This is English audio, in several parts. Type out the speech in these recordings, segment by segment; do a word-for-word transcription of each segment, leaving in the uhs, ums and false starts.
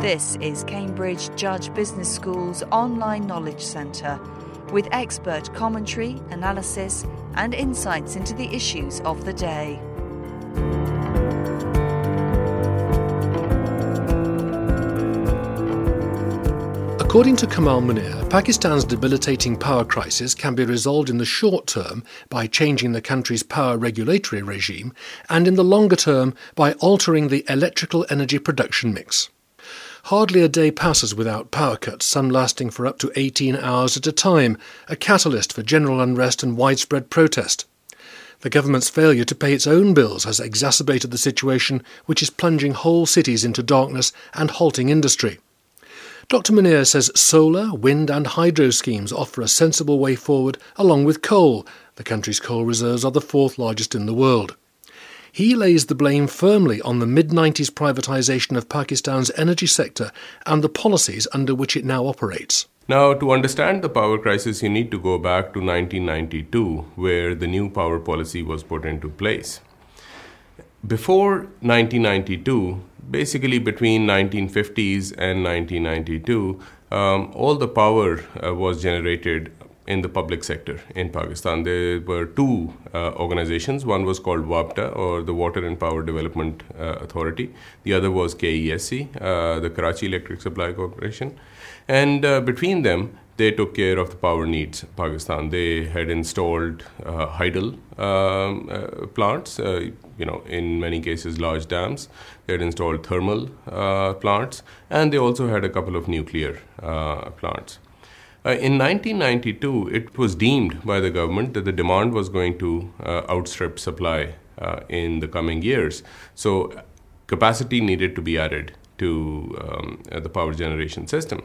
This is Cambridge Judge Business School's online knowledge centre, with expert commentary, analysis and insights into the issues of the day. According to Kamal Munir, Pakistan's debilitating power crisis can be resolved in the short term by changing the country's power regulatory regime and in the longer term by altering the electrical energy production mix. Hardly a day passes without power cuts, some lasting for up to eighteen hours at a time, a catalyst for general unrest and widespread protest. The government's failure to pay its own bills has exacerbated the situation, which is plunging whole cities into darkness and halting industry. Doctor Munir says solar, wind and hydro schemes offer a sensible way forward, along with coal. The country's coal reserves are the fourth largest in the world. He lays the blame firmly on the mid nineties privatisation of Pakistan's energy sector and the policies under which it now operates. Now, to understand the power crisis, you need to go back to nineteen ninety-two, where the new power policy was put into place. Before nineteen ninety-two, basically between nineteen fifties and nineteen ninety-two, um, all the power uh, was generated in the public sector in Pakistan. There were two uh, organizations. One was called WAPDA, or the Water and Power Development uh, Authority. The other was K E S C, uh, the Karachi Electric Supply Corporation. And uh, between them, they took care of the power needs of Pakistan. They had installed uh, hydel um, uh, plants, uh, you know, in many cases large dams. They had installed thermal uh, plants, and they also had a couple of nuclear uh, plants. Uh, in nineteen ninety-two, it was deemed by the government that the demand was going to uh, outstrip supply uh, in the coming years. So capacity needed to be added to um, the power generation system.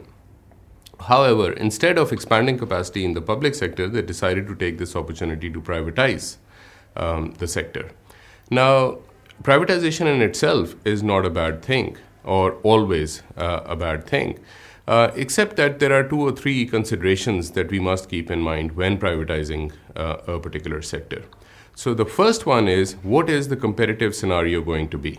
However, instead of expanding capacity in the public sector, they decided to take this opportunity to privatize um, the sector. Now, privatization in itself is not a bad thing, or always uh, a bad thing. Uh, except that there are two or three considerations that we must keep in mind when privatizing uh, a particular sector. So the first one is, what is the competitive scenario going to be?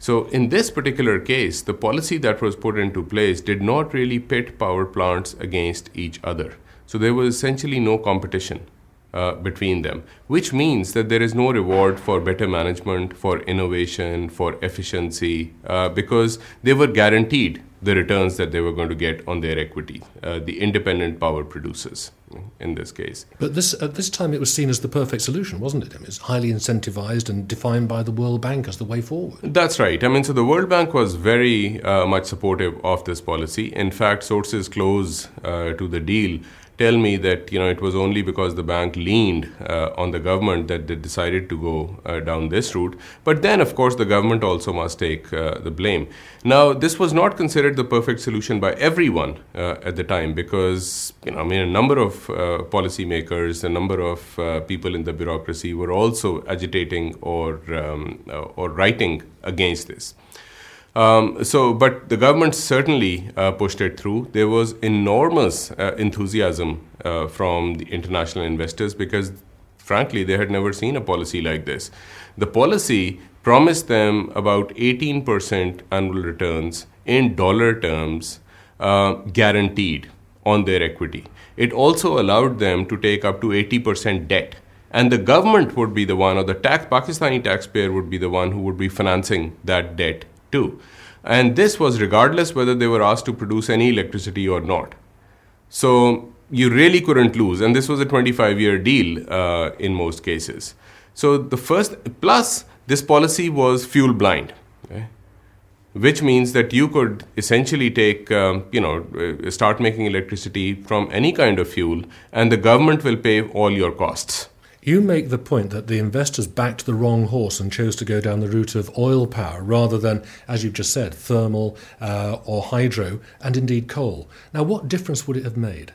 So in this particular case, the policy that was put into place did not really pit power plants against each other. So there was essentially no competition uh, between them, which means that there is no reward for better management, for innovation, for efficiency, uh, because they were guaranteed the returns that they were going to get on their equity, uh, the independent power producers in this case. But this at this time it was seen as the perfect solution, wasn't it? I mean, it's highly incentivized and defined by the World Bank as the way forward. That's right. I mean, so the World Bank was very uh, much supportive of this policy. In fact, sources close uh, to the deal tell me that, you know, it was only because the bank leaned uh, on the government that they decided to go uh, down this route. But then, of course, the government also must take uh, the blame. Now, this was not considered the perfect solution by everyone uh, at the time, because, you know, I mean, a number of uh, policymakers, a number of uh, people in the bureaucracy were also agitating or um, or writing against this. Um, so, but the government certainly uh, pushed it through. There was enormous uh, enthusiasm uh, from the international investors because, frankly, they had never seen a policy like this. The policy promised them about eighteen percent annual returns in dollar terms, uh, guaranteed on their equity. It also allowed them to take up to eighty percent debt. And the government would be the one, or the tax, Pakistani taxpayer would be the one who would be financing that debt too. And this was regardless whether they were asked to produce any electricity or not. So you really couldn't lose. And this was a twenty-five year deal uh, in most cases. So the first, plus this policy was fuel blind, okay? Which means that you could essentially take, um, you know, start making electricity from any kind of fuel and the government will pay all your costs. You make the point that the investors backed the wrong horse and chose to go down the route of oil power rather than, as you've just said, thermal uh, or hydro and indeed coal. Now, what difference would it have made?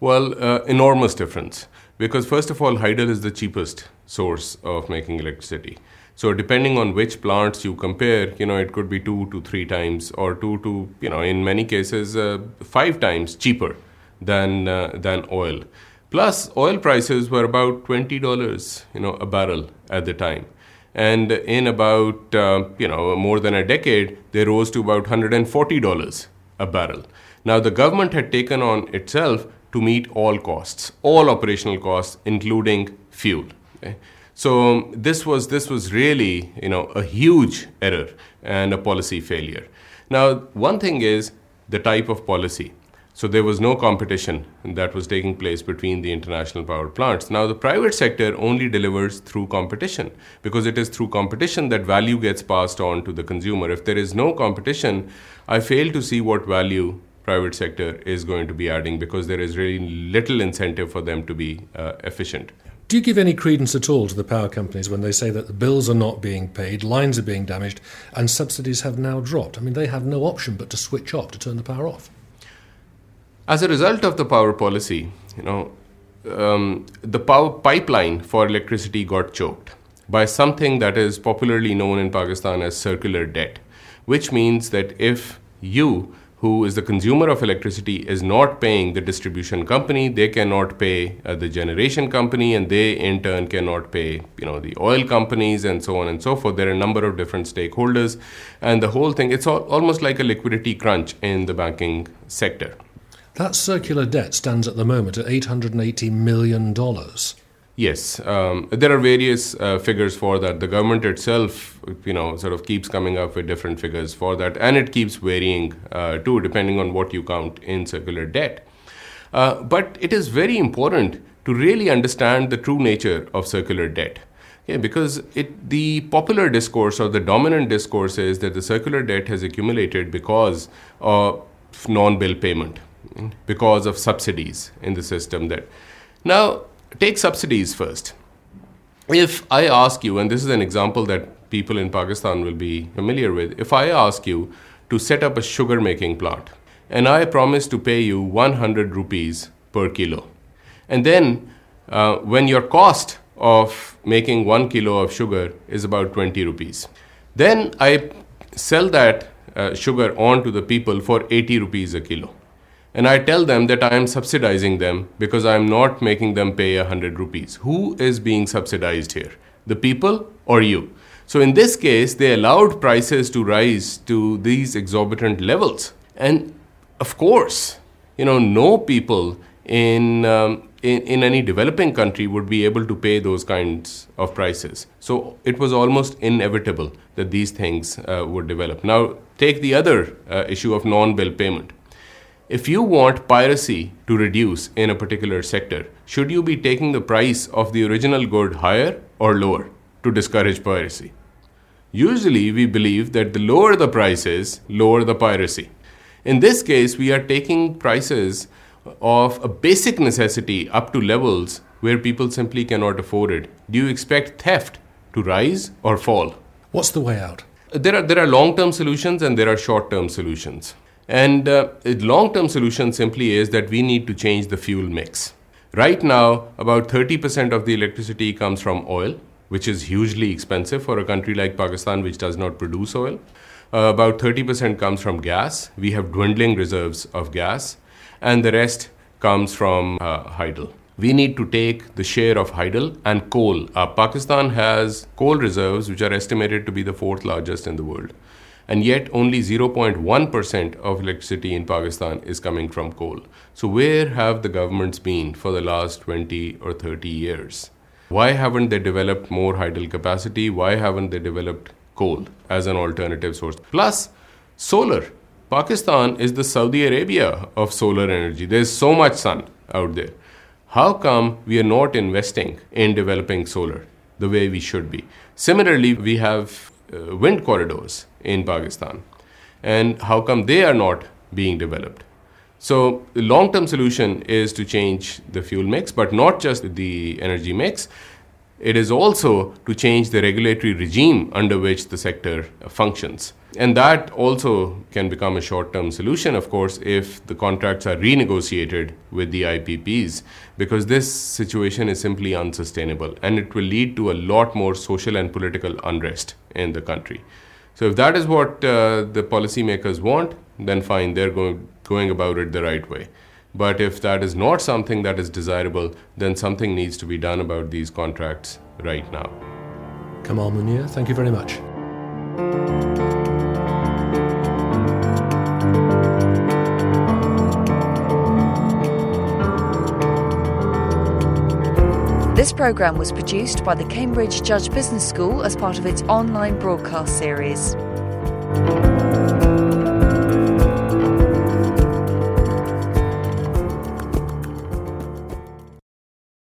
Well, uh, enormous difference. Because first of all, hydel is the cheapest source of making electricity. So depending on which plants you compare, you know, it could be two to three times or two to, you know, in many cases, uh, five times cheaper than uh, than oil. Plus, oil prices were about twenty dollars, you know, a barrel at the time. And in about, uh, you know, more than a decade, they rose to about one hundred forty dollars a barrel. Now, the government had taken on itself to meet all costs, all operational costs, including fuel. Okay? So um, this was this was really, you know, a huge error and a policy failure. Now, one thing is the type of policy. So there was no competition that was taking place between the international power plants. Now, the private sector only delivers through competition, because it is through competition that value gets passed on to the consumer. If there is no competition, I fail to see what value private sector is going to be adding, because there is really little incentive for them to be uh, efficient. Do you give any credence at all to the power companies when they say that the bills are not being paid, lines are being damaged, and subsidies have now dropped? I mean, they have no option but to switch off, to turn the power off. As a result of the power policy, you know, um, the power pipeline for electricity got choked by something that is popularly known in Pakistan as circular debt, which means that if you, who is the consumer of electricity, is not paying the distribution company, they cannot pay uh, the generation company, and they in turn cannot pay, you know, the oil companies, and so on and so forth. There are a number of different stakeholders, and the whole thing, it's all, almost like a liquidity crunch in the banking sector. That circular debt stands at the moment at eight hundred eighty million dollars. Yes, um, there are various uh, figures for that. The government itself, you know, sort of keeps coming up with different figures for that, and it keeps varying uh, too, depending on what you count in circular debt. Uh, but it is very important to really understand the true nature of circular debt, okay? Because it, the popular discourse, or the dominant discourse, is that the circular debt has accumulated because of non-bill payment, because of subsidies in the system. That now. Take subsidies first. If I ask you, and this is an example that people in Pakistan will be familiar with, if I ask you to set up a sugar making plant, and I promise to pay you one hundred rupees per kilo, and then uh, when your cost of making one kilo of sugar is about twenty rupees, then I sell that uh, sugar on to the people for eighty rupees a kilo. And I tell them that I am subsidizing them because I am not making them pay one hundred rupees. Who is being subsidized here? The people or you? So in this case, they allowed prices to rise to these exorbitant levels. And of course, you know, no people in, um, in, in any developing country would be able to pay those kinds of prices. So it was almost inevitable that these things uh, would develop. Now, take the other uh, issue of non-bill payment. If you want piracy to reduce in a particular sector, should you be taking the price of the original good higher or lower to discourage piracy? Usually, we believe that the lower the price is, lower the piracy. In this case, we are taking prices of a basic necessity up to levels where people simply cannot afford it. Do you expect theft to rise or fall? What's the way out? There are, there are long-term solutions and there are short-term solutions. And uh, a long-term solution simply is that we need to change the fuel mix. Right now, about thirty percent of the electricity comes from oil, which is hugely expensive for a country like Pakistan, which does not produce oil. Uh, about thirty percent comes from gas. We have dwindling reserves of gas. And the rest comes from uh, hydel. We need to take the share of hydel and coal up. Pakistan has coal reserves, which are estimated to be the fourth largest in the world. And yet only zero point one percent of electricity in Pakistan is coming from coal. So where have the governments been for the last twenty or thirty years? Why haven't they developed more hydel capacity? Why haven't they developed coal as an alternative source? Plus, solar. Pakistan is the Saudi Arabia of solar energy. There's so much sun out there. How come we are not investing in developing solar the way we should be? Similarly, we have Uh, wind corridors in Pakistan, and how come they are not being developed? So the long-term solution is to change the fuel mix, but not just the energy mix. It is also to change the regulatory regime under which the sector functions. And that also can become a short-term solution, of course, if the contracts are renegotiated with the I P Ps, because this situation is simply unsustainable, and it will lead to a lot more social and political unrest in the country. So if that is what uh, the policymakers want, then fine, they're going, going about it the right way. But if that is not something that is desirable, then something needs to be done about these contracts right now. Kamal Munir, thank you very much. This programme was produced by the Cambridge Judge Business School as part of its online broadcast series.